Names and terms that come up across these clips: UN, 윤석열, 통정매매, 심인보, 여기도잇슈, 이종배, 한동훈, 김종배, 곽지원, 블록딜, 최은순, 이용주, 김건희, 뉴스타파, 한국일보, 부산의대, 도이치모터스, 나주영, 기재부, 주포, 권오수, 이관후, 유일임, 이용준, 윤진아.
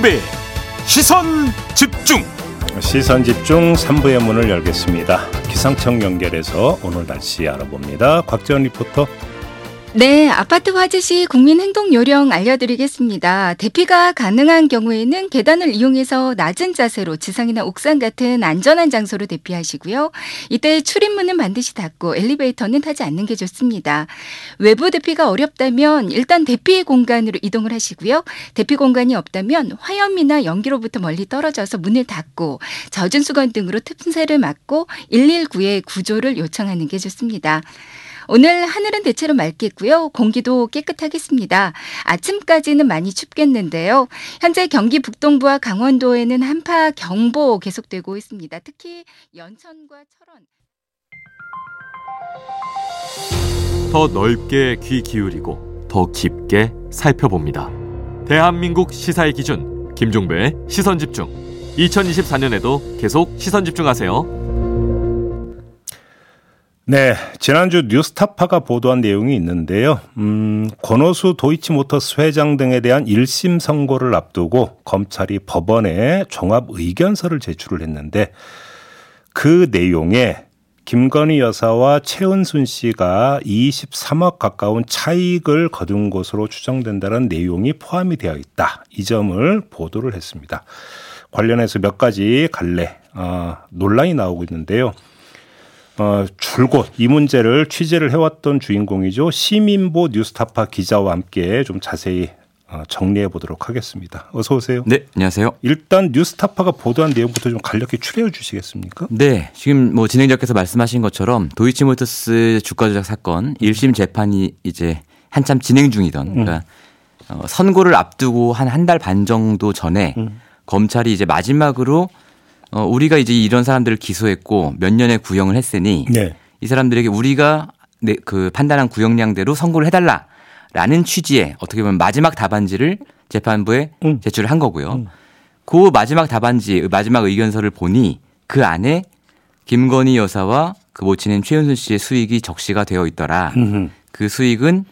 김종배 시선 집중 3부의 문을 열겠습니다. 기상청 연결해서 오늘 날씨 알아봅니다. 곽지원 리포터. 네, 아파트 화재 시 국민행동요령 알려드리겠습니다. 대피가 가능한 경우에는 계단을 이용해서 낮은 자세로 지상이나 옥상 같은 안전한 장소로 대피하시고요. 이때 출입문은 반드시 닫고 엘리베이터는 타지 않는 게 좋습니다. 외부 대피가 어렵다면 일단 대피 공간으로 이동을 하시고요. 대피 공간이 없다면 화염이나 연기로부터 멀리 떨어져서 문을 닫고 젖은 수건 등으로 틈새를 막고 119에 구조를 요청하는 게 좋습니다. 오늘 하늘은 대체로 맑겠고요. 공기도 깨끗하겠습니다. 아침까지는 많이 춥겠는데요. 현재 경기 북동부와 강원도에는 한파 경보 계속되고 있습니다. 특히 연천과 철원. 더 넓게 귀 기울이고 더 깊게 살펴봅니다. 대한민국 시사의 기준 김종배의 시선집중. 2024년에도 계속 시선집중하세요. 네, 지난주 뉴스타파가 보도한 내용이 있는데요. 권오수 도이치모터스 회장 등에 대한 1심 선고를 앞두고 검찰이 법원에 종합의견서를 제출을 했는데 그 내용에 김건희 여사와 최은순 씨가 23억 가까운 차익을 거둔 것으로 추정된다는 내용이 포함이 되어 있다. 이 점을 보도를 했습니다. 관련해서 몇 가지 갈래 논란이 나오고 있는데요. 줄곧 이 문제를 취재를 해왔던 주인공이죠. 시민보 뉴스타파 기자와 함께 좀 자세히 정리해 보도록 하겠습니다. 어서 오세요. 네, 안녕하세요. 일단 뉴스타파가 보도한 내용부터 좀 간략히 추려해 주시겠습니까? 네, 지금 뭐 진행자께서 말씀하신 것처럼 도이치모터스 주가 조작 사건 1심 재판이 이제 한참 진행 중이던 그러니까 선고를 앞두고 한 달 반 정도 전에 검찰이 이제 마지막으로 우리가 이제 이런 사람들을 기소했고 몇 년의 구형을 했으니 네. 이 사람들에게 우리가 그 판단한 구형량대로 선고를 해달라라는 취지의 어떻게 보면 마지막 답안지를 재판부에 제출을 한 거고요. 그 마지막 답안지, 마지막 의견서를 보니 그 안에 김건희 여사와 그 모친인 최은순 씨의 수익이 적시가 되어 있더라. 그 수익은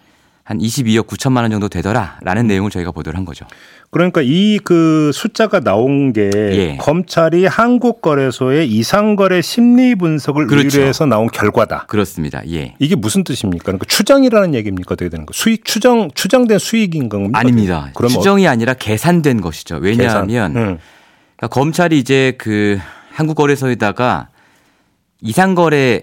한 22억 9천만 원 정도 되더라라는 내용을 저희가 보도를 한 거죠. 그러니까 이 그 숫자가 나온 게 예. 검찰이 한국거래소의 이상거래 심리 분석을 그렇죠. 의뢰해서 나온 결과다. 그렇습니다. 예. 이게 무슨 뜻입니까? 그러니까 추정이라는 얘기입니까? 어떻게 되는 거? 수익 추정된 수익인 겁니까? 아닙니다. 그럼 추정이 아니라 계산된 것이죠. 왜냐하면 그러니까 검찰이 이제 그 한국거래소에다가 이상거래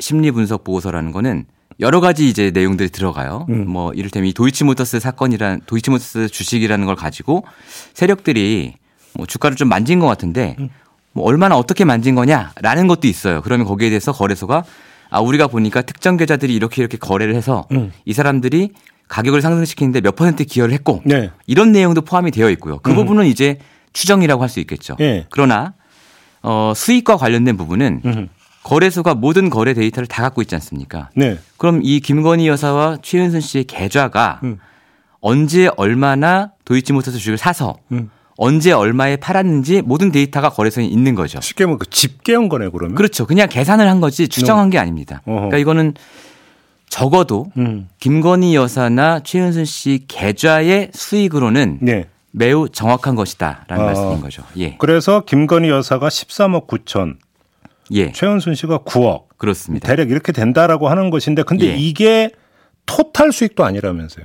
심리 분석 보고서라는 거는 여러 가지 이제 내용들이 들어가요. 뭐 이를테면 이 도이치모터스 사건이란 도이치모터스 주식이라는 걸 가지고 세력들이 뭐 주가를 좀 만진 것 같은데 뭐 얼마나 어떻게 만진 거냐라는 것도 있어요. 그러면 거기에 대해서 거래소가 아 우리가 보니까 특정 계좌들이 이렇게 거래를 해서 이 사람들이 가격을 상승시키는데 몇 퍼센트 기여를 했고 네. 이런 내용도 포함이 되어 있고요. 그 부분은 이제 추정이라고 할 수 있겠죠. 네. 그러나 수익과 관련된 부분은 거래소가 모든 거래 데이터를 다 갖고 있지 않습니까? 네. 그럼 이 김건희 여사와 최은순 씨의 계좌가 언제 얼마나 도이치모터스 주식을 사서 언제 얼마에 팔았는지 모든 데이터가 거래소에 있는 거죠. 쉽게 말하면 그 집계한 거네 그러면? 그렇죠. 그냥 계산을 한 거지 추정한 게 아닙니다. 어허. 그러니까 이거는 적어도 김건희 여사나 최은순 씨 계좌의 수익으로는 네. 매우 정확한 것이다라는 말씀인 거죠. 예. 그래서 김건희 여사가 13억 9천. 예. 최은순 씨가 9억. 그렇습니다. 대략 이렇게 된다라고 하는 것인데 근데 예. 이게 토탈 수익도 아니라면서요.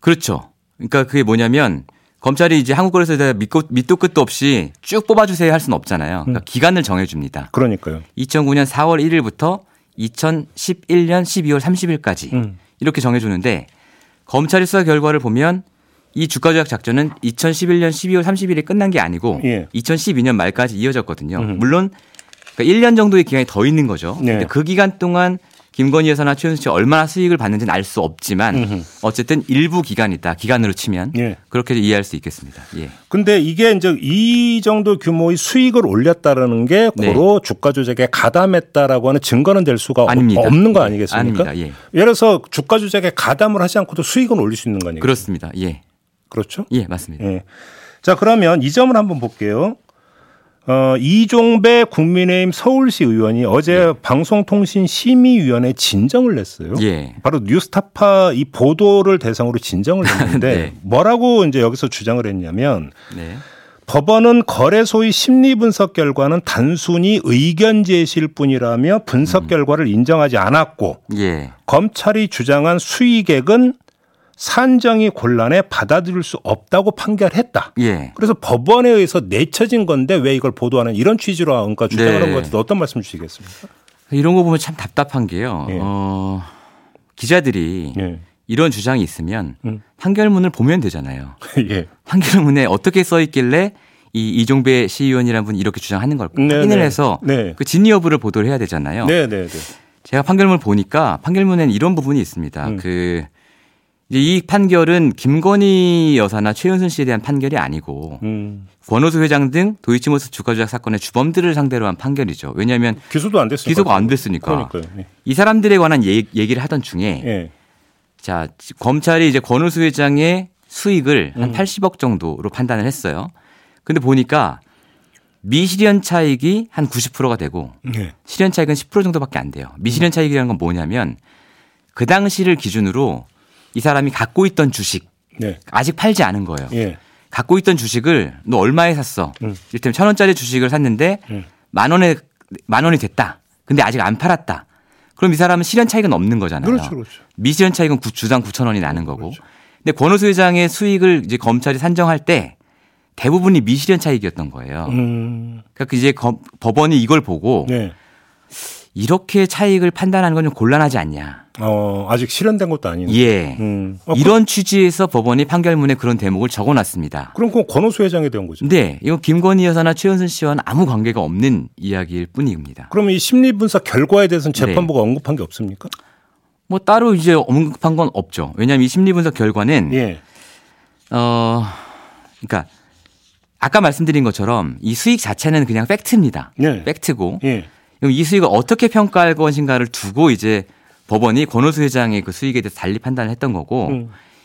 그렇죠. 그러니까 그게 뭐냐면 검찰이 이제 한국거래소에다 밑도 끝도 없이 쭉 뽑아주세요 할 수는 없잖아요. 그러니까 기간을 정해줍니다. 그러니까요. 2009년 4월 1일부터 2011년 12월 30일까지 이렇게 정해주는데 검찰이 수사 결과를 보면 이 주가 조작 작전은 2011년 12월 30일에 끝난 게 아니고 예. 2012년 말까지 이어졌거든요. 물론 그러니까 1년 정도의 기간이 더 있는 거죠. 네. 근데 그 기간 동안 김건희 여사나 최은순 씨가 얼마나 수익을 받는지는 알 수 없지만 어쨌든 일부 기간이다. 기간으로 치면 예. 그렇게 이해할 수 있겠습니다. 그런데 예. 이게 이제 이 정도 규모의 수익을 올렸다라는 게 네. 고로 주가 조작에 가담했다라고 하는 증거는 될 수가 아닙니다. 없는 거 아니겠습니까? 예. 예를 들어서 주가 조작에 가담을 하지 않고도 수익은 올릴 수 있는 거 아니겠습니까? 그렇습니다. 예. 그렇죠? 예, 맞습니다. 예. 자, 그러면 이 점을 한번 볼게요. 이종배 국민의힘 서울시 의원이 어제 네. 방송통신심의위원회 진정을 냈어요. 예. 바로 뉴스타파 이 보도를 대상으로 진정을 냈는데 네. 뭐라고 이제 여기서 주장을 했냐면 법원은 거래 소위 심리 분석 결과는 단순히 의견 제시일 뿐이라며 분석 결과를 인정하지 않았고 예. 검찰이 주장한 수익액은 산정이 곤란해 받아들일 수 없다고 판결했다. 예. 그래서 법원에 의해서 내쳐진 건데 왜 이걸 보도하는 이런 취지로 그러니까 주장하는 네. 것 같아서 어떤 말씀 주시겠습니까? 이런 거 보면 참 답답한 게요. 예. 기자들이 예. 이런 주장이 있으면 판결문을 보면 되잖아요. 예. 판결문에 어떻게 써 있길래 이종배 시의원이라는 분이 이렇게 주장하는 걸까 네네. 확인을 해서 네. 그 진위 여부를 보도를 해야 되잖아요. 네네네. 제가 판결문을 보니까 판결문에는 이런 부분이 있습니다. 이 판결은 김건희 여사나 최은순 씨에 대한 판결이 아니고 권오수 회장 등 도이치모터스 주가 조작 사건의 주범들을 상대로 한 판결이죠. 왜냐하면 기소가 안 됐으니까. 네. 이 사람들에 관한 얘기를 하던 중에 네. 자 검찰이 이제 권오수 회장의 수익을 한 80억 정도로 판단을 했어요. 그런데 보니까 미실현 차익이 한 90%가 되고 네. 실현 차익은 10% 정도밖에 안 돼요. 미실현 차익이라는 건 뭐냐면 그 당시를 기준으로 이 사람이 갖고 있던 주식 네. 아직 팔지 않은 거예요. 예. 갖고 있던 주식을 너 얼마에 샀어? 이를테면 1,000원짜리 주식을 샀는데 만 원이 됐다. 근데 아직 안 팔았다. 그럼 이 사람은 실현 차익은 없는 거잖아요. 그렇죠, 그렇죠. 미실현 차익은 주당 9,000원이 나는 거고. 그렇죠. 근데 권오수 회장의 수익을 이제 검찰이 산정할 때 대부분이 미실현 차익이었던 거예요. 그러니까 이제 법원이 이걸 보고. 네. 이렇게 차익을 판단하는 건 좀 곤란하지 않냐. 아직 실현된 것도 아닌데. 예. 이런 취지에서 법원이 판결문에 그런 대목을 적어놨습니다. 그럼 그건 권오수 회장에 대한 거죠. 네. 이건 김건희 여사나 최은순 씨와는 아무 관계가 없는 이야기일 뿐입니다. 그럼 이 심리분석 결과에 대해서는 재판부가 네. 언급한 게 없습니까? 뭐 따로 이제 언급한 건 없죠. 왜냐하면 이 심리분석 결과는 예. 그러니까 아까 말씀드린 것처럼 이 수익 자체는 그냥 팩트입니다. 예. 팩트고. 예. 이 수익을 어떻게 평가할 것인가를 두고 이제 법원이 권오수 회장의 그 수익에 대해서 달리 판단을 했던 거고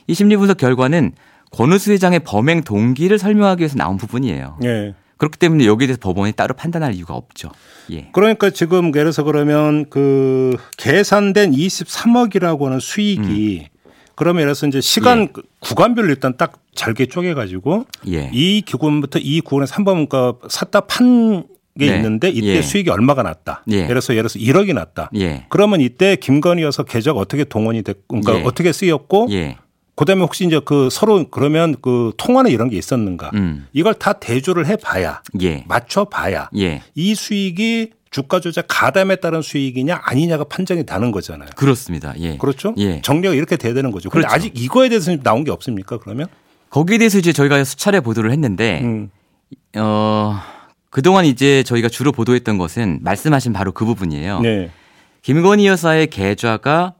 이 심리분석 결과는 권오수 회장의 범행 동기를 설명하기 위해서 나온 부분이에요. 예. 그렇기 때문에 여기에 대해서 법원이 따로 판단할 이유가 없죠. 예. 그러니까 지금 예를 들어서 그러면 그 계산된 23억이라고 하는 수익이 그러면 예를 들어서 이제 시간 예. 구간별로 일단 딱 잘게 쪼개가지고 예. 이 구간부터 이 구간에서 한 번 그러니까 샀다 판 게 네. 있는데 이때 예. 수익이 얼마가 났다. 예. 예를 들어서 1억이 났다. 예. 그러면 이때 김건희 여사 계좌가 어떻게 동원이 됐고, 그러니까 예. 어떻게 쓰였고, 예. 그다음에 혹시 이제 그 서로 그러면 그 통화나 이런 게 있었는가. 이걸 다 대조를 해봐야, 예. 맞춰봐야 예. 이 수익이 주가 조작 가담에 따른 수익이냐 아니냐가 판정이 나는 거잖아요. 그렇습니다. 예. 그렇죠. 예. 정리가 이렇게 돼야 되는 거죠. 그런데 그렇죠. 아직 이거에 대해서는 나온 게 없습니까? 그러면 거기에 대해서 이제 저희가 수차례 보도를 했는데, 그동안 이제 저희가 주로 보도했던 것은 말씀하신 바로 그 부분이에요. 네. 김건희 여사의 계좌가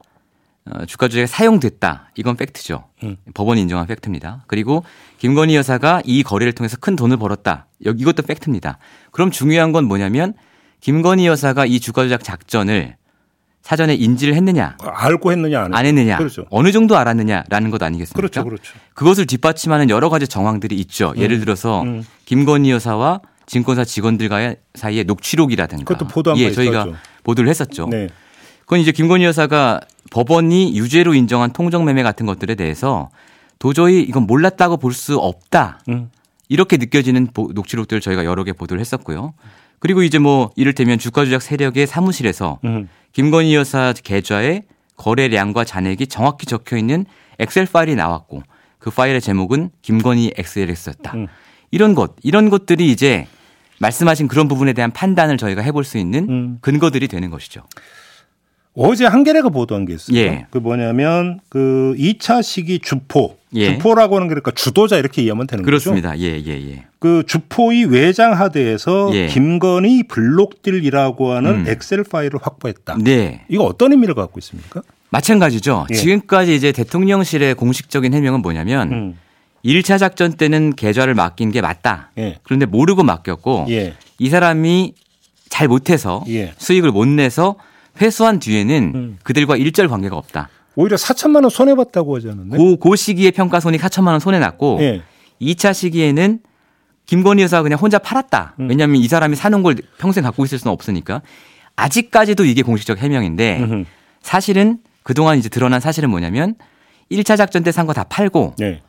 주가 조작에 사용됐다. 이건 팩트죠. 법원이 인정한 팩트입니다. 그리고 김건희 여사가 이 거래를 통해서 큰 돈을 벌었다. 이것도 팩트입니다. 그럼 중요한 건 뭐냐면 김건희 여사가 이 주가 조작 작전을 사전에 인지를 했느냐. 알고 했느냐 안 했느냐. 그렇죠. 어느 정도 알았느냐라는 것 아니겠습니까? 그렇죠. 그렇죠. 그것을 뒷받침하는 여러 가지 정황들이 있죠. 예를 들어서 김건희 여사와 증권사 직원들 사이의 녹취록이라든가. 그것도 보도한 바 예, 저희가 있었죠. 보도를 했었죠. 네. 그건 이제 김건희 여사가 법원이 유죄로 인정한 통정매매 같은 것들에 대해서 도저히 이건 몰랐다고 볼 수 없다. 이렇게 느껴지는 녹취록들을 저희가 여러 개 보도를 했었고요. 그리고 이제 뭐 이를테면 주가 조작 세력의 사무실에서 김건희 여사 계좌에 거래량과 잔액이 정확히 적혀 있는 엑셀 파일이 나왔고 그 파일의 제목은 김건희 XLX였다. 이런 것들이 이제 말씀하신 그런 부분에 대한 판단을 저희가 해볼 수 있는 근거들이 되는 것이죠. 어제 한겨레가 보도한 게 있어요. 예. 그 뭐냐면 그 2차 시기 주포. 예. 주포라고 하는 게 그러니까 주도자 이렇게 이해하면 되는 그렇습니다. 거죠. 그렇습니다. 예, 예, 예. 그 주포의 외장 하드에서 예. 김건희 블록딜이라고 하는 엑셀 파일을 확보했다. 네. 이거 어떤 의미를 갖고 있습니까? 마찬가지죠. 예. 지금까지 이제 대통령실의 공식적인 해명은 뭐냐면 1차 작전 때는 계좌를 맡긴 게 맞다. 예. 그런데 모르고 맡겼고 예. 이 사람이 잘 못해서 예. 수익을 못 내서 회수한 뒤에는 그들과 일절 관계가 없다. 오히려 4천만 원 손해봤다고 하지 않았나요? 그 시기에 평가손익 4천만 원 손해났고 예. 2차 시기에는 김건희 여사가 그냥 혼자 팔았다. 왜냐하면 이 사람이 사는 걸 평생 갖고 있을 수는 없으니까. 아직까지도 이게 공식적 해명인데 사실은 그동안 이제 드러난 사실은 뭐냐면 1차 작전 때 산 거 다 팔고 예.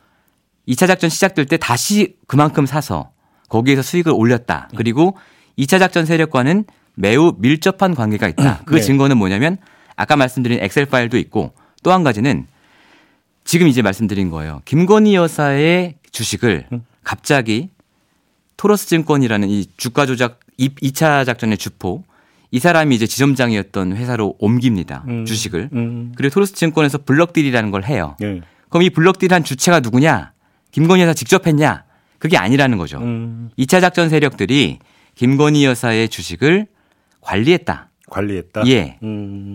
2차 작전 시작될 때 다시 그만큼 사서 거기에서 수익을 올렸다. 그리고 2차 작전 세력과는 매우 밀접한 관계가 있다. 그 네. 증거는 뭐냐면 아까 말씀드린 엑셀 파일도 있고 또 한 가지는 지금 이제 말씀드린 거예요. 김건희 여사의 주식을 갑자기 토러스증권이라는 이 주가 조작 2차 작전의 주포 이 사람이 이제 지점장이었던 회사로 옮깁니다. 주식을. 그리고 토러스증권에서 블록딜이라는 걸 해요. 네. 그럼 이 블록딜한 주체가 누구냐? 김건희 여사 직접 했냐? 그게 아니라는 거죠. 2차 작전 세력들이 김건희 여사의 주식을 관리했다. 관리했다? 예.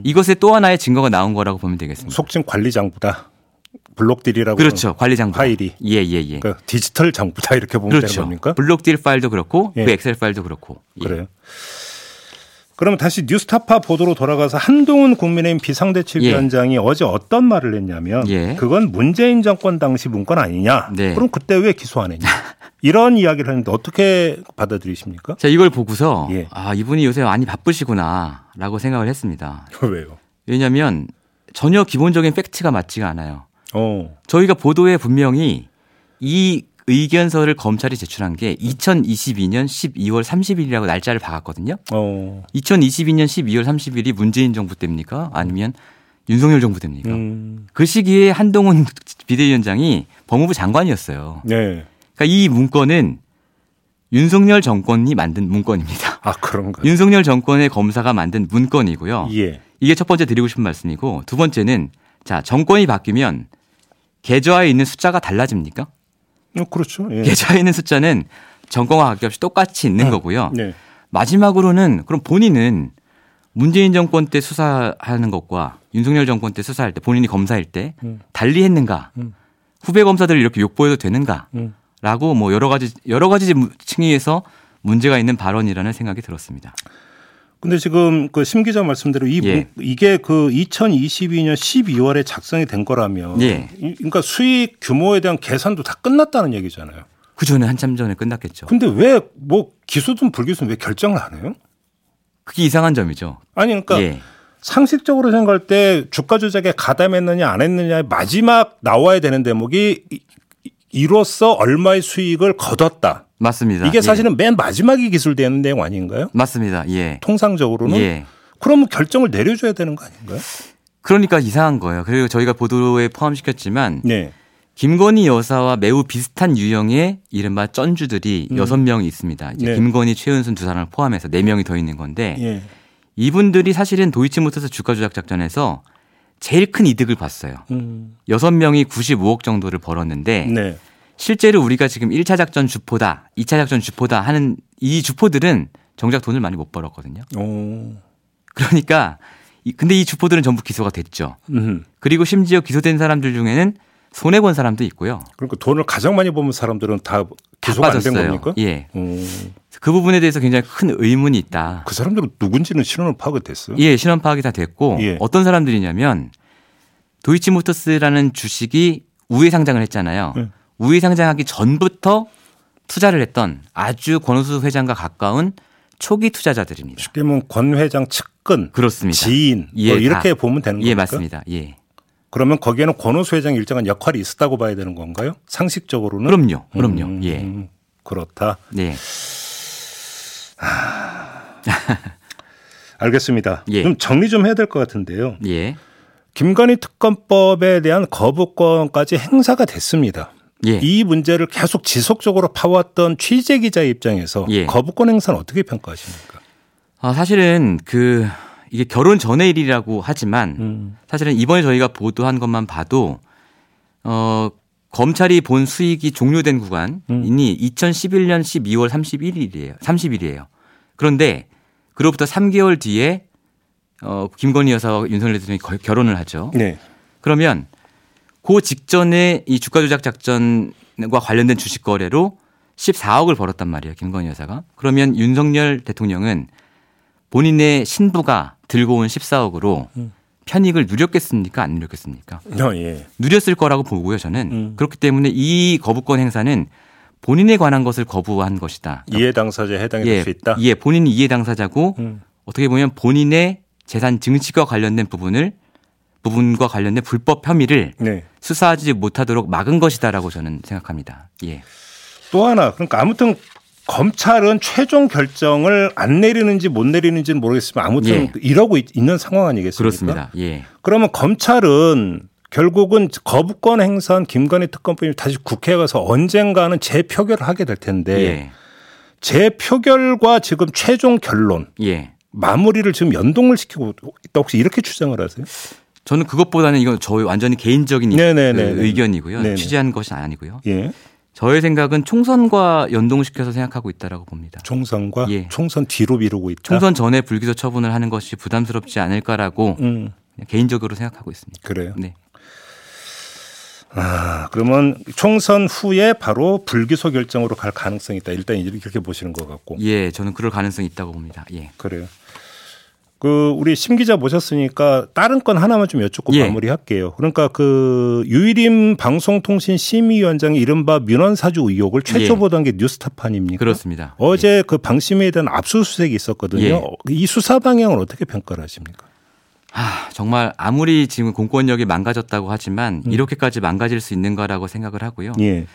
이것에 또 하나의 증거가 나온 거라고 보면 되겠습니다. 속칭 관리장부다. 블록딜이라고. 그렇죠. 관리장부. 파일이. 예, 예, 예. 그러니까 디지털 장부다 이렇게 보면 그렇죠. 되는 겁니까? 블록딜 파일도 그렇고 예. 그 엑셀 파일도 그렇고. 예. 그래요. 그러면 다시 뉴스타파 보도로 돌아가서 한동훈 국민의힘 비상대책위원장이 예. 어제 어떤 말을 했냐면 예. 그건 문재인 정권 당시 문건 아니냐. 네. 그럼 그때 왜 기소 안 했냐. 이런 이야기를 했는데 어떻게 받아들이십니까? 자, 이걸 보고서 예. 아, 이분이 요새 많이 바쁘시구나라고 생각을 했습니다. 왜요? 왜냐하면 전혀 기본적인 팩트가 맞지가 않아요. 저희가 보도에 분명히 이 의견서를 검찰이 제출한 게 2022년 12월 30일이라고 날짜를 박았거든요. 2022년 12월 30일이 문재인 정부 때입니까? 아니면 윤석열 정부 때입니까? 그 시기에 한동훈 비대위원장이 법무부 장관이었어요. 네. 그러니까 이 문건은 윤석열 정권이 만든 문건입니다. 아, 그런가요? 윤석열 정권의 검사가 만든 문건이고요. 예. 이게 첫 번째 드리고 싶은 말씀이고 두 번째는 자, 정권이 바뀌면 계좌에 있는 숫자가 달라집니까? 그렇죠. 예. 계좌에 있는 숫자는 정권과 관계없이 똑같이 있는 거고요. 네. 마지막으로는 그럼 본인은 문재인 정권 때 수사하는 것과 윤석열 정권 때 수사할 때 본인이 검사일 때 달리 했는가? 후배 검사들을 이렇게 욕보여도 되는가? 라고 뭐 여러 가지 층위에서 문제가 있는 발언이라는 생각이 들었습니다. 근데 지금 그 심 기자 말씀대로 예. 이게 그 2022년 12월에 작성이 된 거라면 예. 그러니까 수익 규모에 대한 계산도 다 끝났다는 얘기잖아요. 그 전에 한참 전에 끝났겠죠. 근데 왜 뭐 기소든 불기소든 왜 결정을 안 해요? 그게 이상한 점이죠. 아니 그러니까 예. 상식적으로 생각할 때 주가 조작에 가담했느냐 안 했느냐의 마지막 나와야 되는 대목이 이로써 얼마의 수익을 거뒀다. 맞습니다. 이게 사실은 예. 맨 마지막에 기술되는 내용 아닌가요? 맞습니다. 예. 통상적으로는 예. 그러면 결정을 내려줘야 되는 거 아닌가요? 그러니까 이상한 거예요. 그리고 저희가 보도에 포함시켰지만 예. 김건희 여사와 매우 비슷한 유형의 이른바 쩐주들이 6명이 있습니다. 이제 네. 김건희, 최은순 두 사람을 포함해서 4명이 더 있는 건데 예. 이분들이 사실은 도이치모터스 주가 조작 작전에서 제일 큰 이득을 봤어요. 6명이 95억 정도를 벌었는데 네. 실제로 우리가 지금 1차 작전 주포다, 2차 작전 주포다 하는 이 주포들은 정작 돈을 많이 못 벌었거든요. 오. 그러니까 근데 이 주포들은 전부 기소가 됐죠. 그리고 심지어 기소된 사람들 중에는 손해 본 사람도 있고요. 그러니까 돈을 가장 많이 버는 사람들은 다 기소가 안 된 겁니까? 예. 그 부분에 대해서 굉장히 큰 의문이 있다. 그 사람들은 누군지는 신원 파악이 됐어요? 예, 신원 파악이 다 됐고 예. 어떤 사람들이냐면 도이치모터스라는 주식이 우회 상장을 했잖아요. 예. 우회 상장하기 전부터 투자를 했던 아주 권오수 회장과 가까운 초기 투자자들입니다. 쉽게 말하면 권 회장 측근, 그렇습니다. 지인 예, 뭐 이렇게 보면 되는 겁니까? 예, 맞습니다. 예. 그러면 거기에는 권오수 회장 일정한 역할이 있었다고 봐야 되는 건가요? 상식적으로는? 그럼요. 그럼요. 예. 그렇다. 네. 알겠습니다. 예. 좀 정리 좀 해야 될 것 같은데요. 예. 김건희 특검법에 대한 거부권까지 행사가 됐습니다. 예. 이 문제를 계속 지속적으로 파왔던 취재 기자의 입장에서 예. 거부권 행사는 어떻게 평가하십니까? 아, 사실은 이게 결혼 전의 일이라고 하지만 사실은 이번에 저희가 보도한 것만 봐도 검찰이 본 수익이 종료된 구간이 2011년 12월 31일이에요. 그런데 그로부터 3개월 뒤에 김건희 여사와 윤석열 대통령이 결혼을 하죠. 네. 그러면 그 직전에 이 주가 조작 작전과 관련된 주식 거래로 14억을 벌었단 말이에요. 김건희 여사가. 그러면 윤석열 대통령은 본인의 신부가 들고 온 14억으로 편익을 누렸겠습니까? 안 누렸겠습니까? 예. 누렸을 거라고 보고요. 저는. 그렇기 때문에 이 거부권 행사는 본인에 관한 것을 거부한 것이다. 그러니까 이해 당사자에 해당이 될 수 있다? 예. 본인이 이해 당사자고 어떻게 보면 본인의 재산 증식과 관련된 부분과 관련된 불법 혐의를 네. 수사하지 못하도록 막은 것이다라고 저는 생각합니다. 예. 또 하나 그러니까 아무튼 검찰은 최종 결정을 안 내리는지 못 내리는지는 모르겠지만 아무튼 예. 이러고 있는 상황 아니겠습니까? 그렇습니다. 예. 그러면 검찰은 결국은 거부권 행사한 김건희 특검법이 다시 국회에 가서 언젠가는 재표결을 하게 될 텐데 예. 재표결과 지금 최종 결론 예. 마무리를 지금 연동을 시키고 있다. 혹시 이렇게 추정을 하세요? 저는 그것보다는 이건 저의 완전히 개인적인 네네네네. 의견이고요. 네네. 취재한 것이 아니고요. 예. 저의 생각은 총선과 연동시켜서 생각하고 있다라고 봅니다. 총선과 예. 총선 뒤로 미루고 있다. 총선 전에 불기소 처분을 하는 것이 부담스럽지 않을까라고 개인적으로 생각하고 있습니다. 그래요? 네. 아, 그러면 총선 후에 바로 불기소 결정으로 갈 가능성이 있다. 일단 이렇게 보시는 것 같고. 예, 저는 그럴 가능성이 있다고 봅니다. 예. 그래요. 그 우리 심 기자 모셨으니까 다른 건 하나만 좀 여쭙고 예. 마무리할게요. 그러니까 그 유일임 방송통신심의위원장이 이른바 민원사주 의혹을 최초 예. 보던 게 뉴스타파 아닙니까? 그렇습니다. 어제 예. 그 방심위에 대한 압수수색이 있었거든요. 예. 이 수사 방향을 어떻게 평가를 하십니까? 아, 정말 아무리 지금 공권력이 망가졌다고 하지만 이렇게까지 망가질 수 있는가라고 생각을 하고요. 예.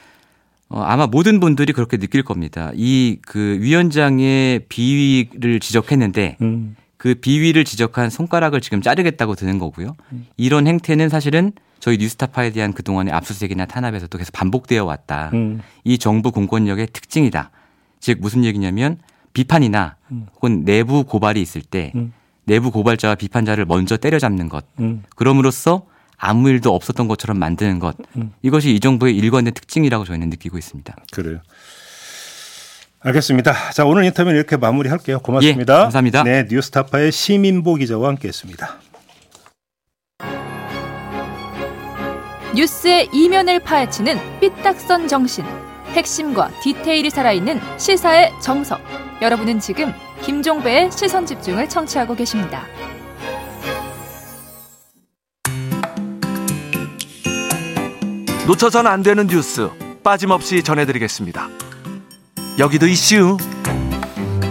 아마 모든 분들이 그렇게 느낄 겁니다. 이 그 위원장의 비위를 지적했는데 그 비위를 지적한 손가락을 지금 자르겠다고 드는 거고요. 이런 행태는 사실은 저희 뉴스타파에 대한 그동안의 압수수색이나 탄압에서 또 계속 반복되어 왔다. 이 정부 공권력의 특징이다. 즉 무슨 얘기냐면 비판이나 혹은 내부 고발이 있을 때 내부 고발자와 비판자를 먼저 때려잡는 것. 그럼으로써 아무 일도 없었던 것처럼 만드는 것. 이것이 이 정부의 일관된 특징이라고 저희는 느끼고 있습니다. 그래요. 알겠습니다. 자, 오늘 인터뷰는 이렇게 마무리할게요. 고맙습니다. 예, 감사합니다. 네, 뉴스타파의 심인보 기자와 함께했습니다. 뉴스의 이면을 파헤치는 삐딱선 정신, 핵심과 디테일이 살아있는 시사의 정석. 여러분은 지금 김종배의 시선 집중을 청취하고 계십니다. 놓쳐선 안 되는 뉴스 빠짐없이 전해드리겠습니다. 여기도 이슈.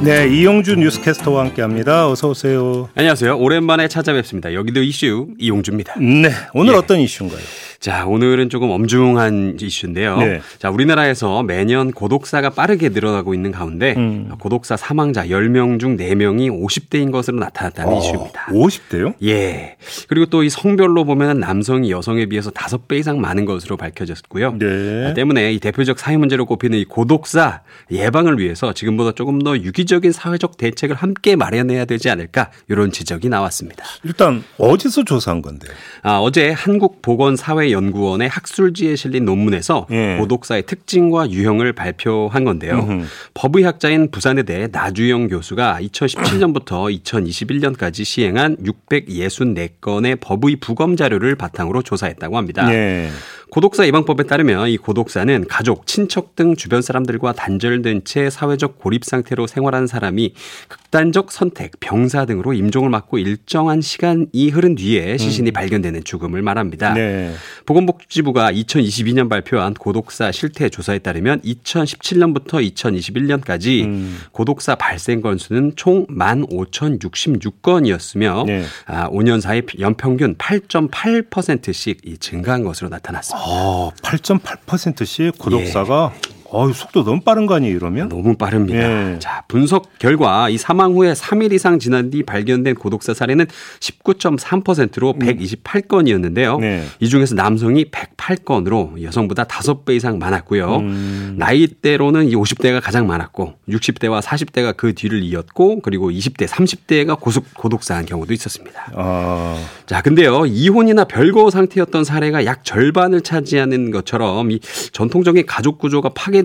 네, 이용준 뉴스캐스터와 함께합니다. 어서 오세요. 안녕하세요. 오랜만에 찾아뵙습니다. 여기도 이슈 이용주입니다. 네, 오늘 예. 어떤 이슈인가요? 자, 오늘은 조금 엄중한 이슈인데요. 네. 자, 우리나라에서 매년 고독사가 빠르게 늘어나고 있는 가운데 고독사 사망자 10명 중 4명이 50대인 것으로 나타났다는 이슈입니다. 50대요? 예. 그리고 또 이 성별로 보면 남성이 여성에 비해서 5배 이상 많은 것으로 밝혀졌고요. 네. 때문에 이 대표적 사회 문제로 꼽히는 이 고독사 예방을 위해서 지금보다 조금 더 유기적인 사회적 대책을 함께 마련해야 되지 않을까 이런 지적이 나왔습니다. 일단 어디서 조사한 건데? 아, 어제 한국보건사회 연구원의 학술지에 실린 논문에서 예. 고독사의 특징과 유형을 발표한 건데요. 법의학자인 부산의대 나주영 교수가 2017년부터 2021년까지 시행한 664건의 법의 부검 자료를 바탕으로 조사했다고 합니다. 예. 고독사 예방법에 따르면 이 고독사는 가족, 친척 등 주변 사람들과 단절된 채 사회적 고립 상태로 생활하는 사람이 극단적 선택, 병사 등으로 임종을 맞고 일정한 시간이 흐른 뒤에 시신이 발견되는 죽음을 말합니다. 네. 보건복지부가 2022년 발표한 고독사 실태 조사에 따르면 2017년부터 2021년까지 고독사 발생 건수는 총 15,066건이었으며 네. 5년 사이 연평균 8.8%씩 증가한 것으로 나타났습니다. 8.8%씩 고독사가 예. 속도 너무 빠른 거 아니에요 이러면? 너무 빠릅니다. 예. 자, 분석 결과 이 사망 후에 3일 이상 지난 뒤 발견된 고독사 사례는 19.3%로 128건이었는데요. 네. 이 중에서 남성이 108건으로 여성보다 5배 이상 많았고요. 나이대로는 이 50대가 가장 많았고 60대와 40대가 그 뒤를 이었고 그리고 20대, 30대가 고독사한 경우도 있었습니다. 자, 근데요. 이혼이나 별거 상태였던 사례가 약 절반을 차지하는 것처럼 이 전통적인 가족 구조가 파괴됐을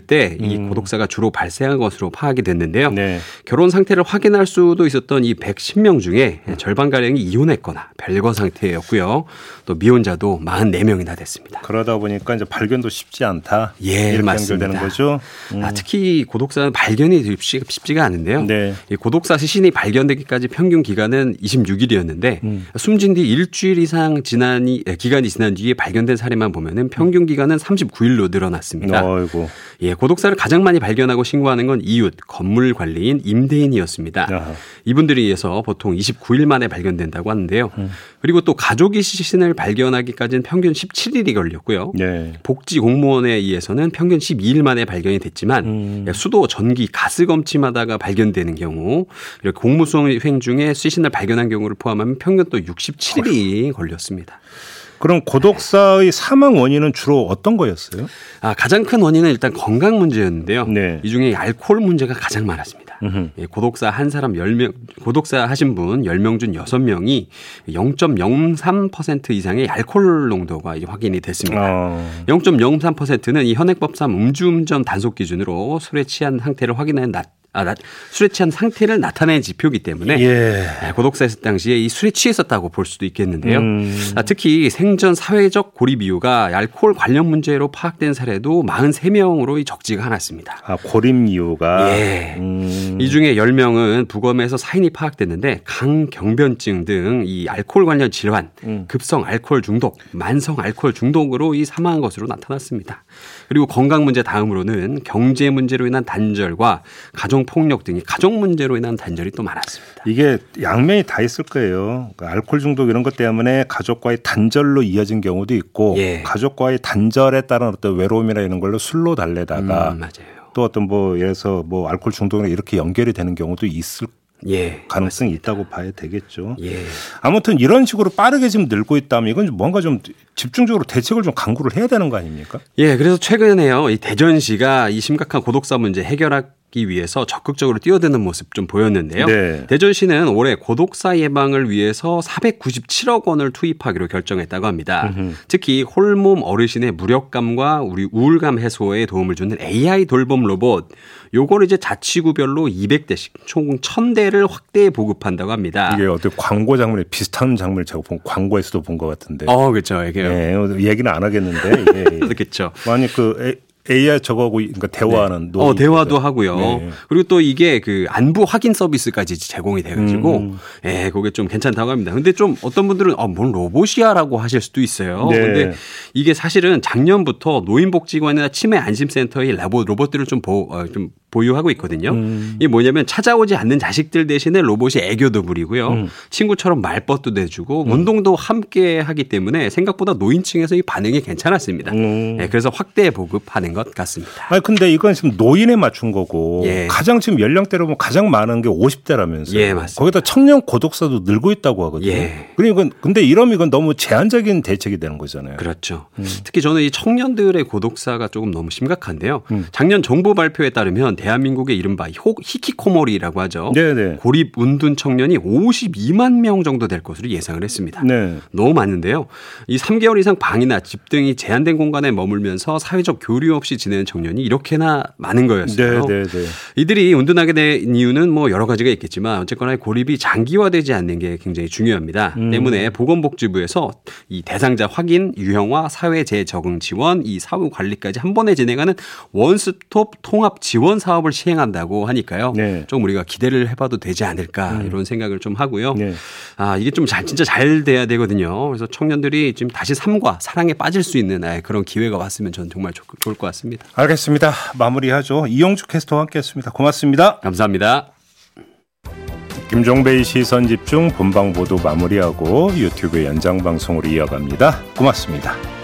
때 이 고독사가 주로 발생한 것으로 파악이 됐는데요. 네. 결혼 상태를 확인할 수도 있었던 이 110명 중에 절반가량이 이혼했거나 별거 상태였고요. 또 미혼자도 44명이나 됐습니다. 그러다 보니까 이제 발견도 쉽지 않다. 예, 이렇게 맞습니다. 연결되는 거죠. 특히 고독사는 발견이 쉽지가 않은데요. 네. 이 고독사 시신이 발견되기까지 평균 기간은 26일이었는데 숨진 뒤 일주일 이상 기간이 지난 뒤에 발견된 사례만 보면은 평균 기간은 39일로 늘어났습니다. 아이고. 예, 고독사를 가장 많이 발견하고 신고하는 건 이웃, 건물 관리인, 임대인이었습니다. 아하. 이분들에 의해서 보통 29일 만에 발견된다고 하는데요. 그리고 또 가족이 시신을 발견하기까지는 평균 17일이 걸렸고요. 네. 복지 공무원에 의해서는 평균 12일 만에 발견이 됐지만 수도, 전기, 가스 검침하다가 발견되는 경우, 이렇게 공무수행 중에 시신을 발견한 경우를 포함하면 평균 또 67일이 걸렸습니다. 그럼 고독사의 사망 원인은 주로 어떤 거였어요? 가장 큰 원인은 일단 건강 문제였는데요. 네. 이 중에 알코올 문제가 가장 많았습니다. 예, 고독사 한 사람 10명, 고독사 하신 분 10명 중 6명이 0.03% 이상의 알코올 농도가 확인이 됐습니다. 0.03%는 이 현행법상 음주운전 단속 기준으로 술에 취한 상태를 확인하는 술에 취한 상태를 나타내는 지표이기 때문에 예. 고독사였을 당시에 이 술에 취했었다고 볼 수도 있겠는데요. 특히 생전 사회적 고립 이유가 알코올 관련 문제로 파악된 사례도 43명으로 적지가 않았습니다. 고립 이유가. 예. 이 중에 10명은 부검에서 사인이 파악됐는데 강경변증 등 이 알코올 관련 질환, 급성 알코올 중독, 만성 알코올 중독으로 이 사망한 것으로 나타났습니다. 그리고 건강 문제 다음으로는 경제 문제로 인한 단절과 가정폭력 등이 가족 문제로 인한 단절이 또 많았습니다. 이게 양면이 다 있을 거예요. 그러니까 알코올 중독 이런 것 때문에 가족과의 단절로 이어진 경우도 있고 예. 가족과의 단절에 따른 어떤 외로움이나 이런 걸로 술로 달래다가 맞아요. 또 어떤 예를 들어서 알코올 중독이나 이렇게 연결이 되는 경우도 있을 예, 가능성이 맞습니다. 있다고 봐야 되겠죠. 예. 아무튼 이런 식으로 빠르게 지금 늘고 있다면 이건 뭔가 좀 집중적으로 대책을 좀 강구를 해야 되는 거 아닙니까? 예, 그래서 최근에요. 이 대전시가 이 심각한 고독사 문제 해결하기 위해서 적극적으로 뛰어드는 모습 좀 보였는데요. 네. 대전시는 올해 고독사 예방을 위해서 497억 원을 투입하기로 결정했다고 합니다. 특히 홀몸 어르신의 무력감과 우리 우울감 해소에 도움을 주는 AI 돌봄 로봇. 요걸 이제 자치구별로 200대씩 총 1000대를 확대 보급한다고 합니다. 이게 어떻게 광고 장면에 비슷한 장면을 제가 광고에서도 본 것 같은데. 그렇죠. 네, 얘기는 안 하겠는데. 예. 그렇죠. 아니 AI 저거하고 그러니까 대화하는. 네. 대화도 하고요. 네. 그리고 또 이게 안부 확인 서비스까지 제공이 돼가지고, 예, 그게 좀 괜찮다고 합니다. 근데 좀 어떤 분들은 뭔 로봇이야라고 하실 수도 있어요. 네. 근데 이게 사실은 작년부터 노인복지관이나 치매 안심센터의 로봇들을 좀 보유하고 있거든요. 이게 뭐냐면 찾아오지 않는 자식들 대신에 로봇이 애교도 부리고요. 친구처럼 말벗도 내주고 운동도 함께 하기 때문에 생각보다 노인층에서 이 반응이 괜찮았습니다. 네, 그래서 확대 보급하는 것 같습니다. 근데 이건 지금 노인에 맞춘 거고 예. 가장 지금 연령대로 보면 가장 많은 게 50대라면서요. 예, 맞습니다. 거기다 청년 고독사도 늘고 있다고 하거든요. 예. 근데 이러면 이건 너무 제한적인 대책이 되는 거잖아요. 그렇죠. 특히 저는 이 청년들의 고독사가 조금 너무 심각한데요. 작년 정부 발표에 따르면 대한민국의 이른바 히키코모리라고 하죠. 네네. 고립 운둔 청년이 52만 명 정도 될 것으로 예상을 했습니다. 네. 너무 많은데요. 이 3개월 이상 방이나 집 등이 제한된 공간에 머물면서 사회적 교류 없이 지내는 청년이 이렇게나 많은 거였어요. 네네네. 이들이 운둔하게 된 이유는 여러 가지가 있겠지만 어쨌거나 고립이 장기화되지 않는 게 굉장히 중요합니다. 때문에 보건복지부에서 이 대상자 확인, 유형화, 사회 재적응 지원, 이 사후 관리까지 한 번에 진행하는 원스톱 통합 지원 사업을 시행한다고 하니까요. 네. 좀 우리가 기대를 해봐도 되지 않을까 이런 생각을 좀 하고요. 네. 이게 좀 진짜 잘 돼야 되거든요. 그래서 청년들이 지금 다시 삶과 사랑에 빠질 수 있는 그런 기회가 왔으면 저는 정말 좋을 것 같습니다. 알겠습니다. 마무리하죠. 이용주 캐스터와 함께했습니다. 고맙습니다. 감사합니다. 김종배의 시선집중 본방보도 마무리하고 유튜브 연장방송으로 이어갑니다. 고맙습니다.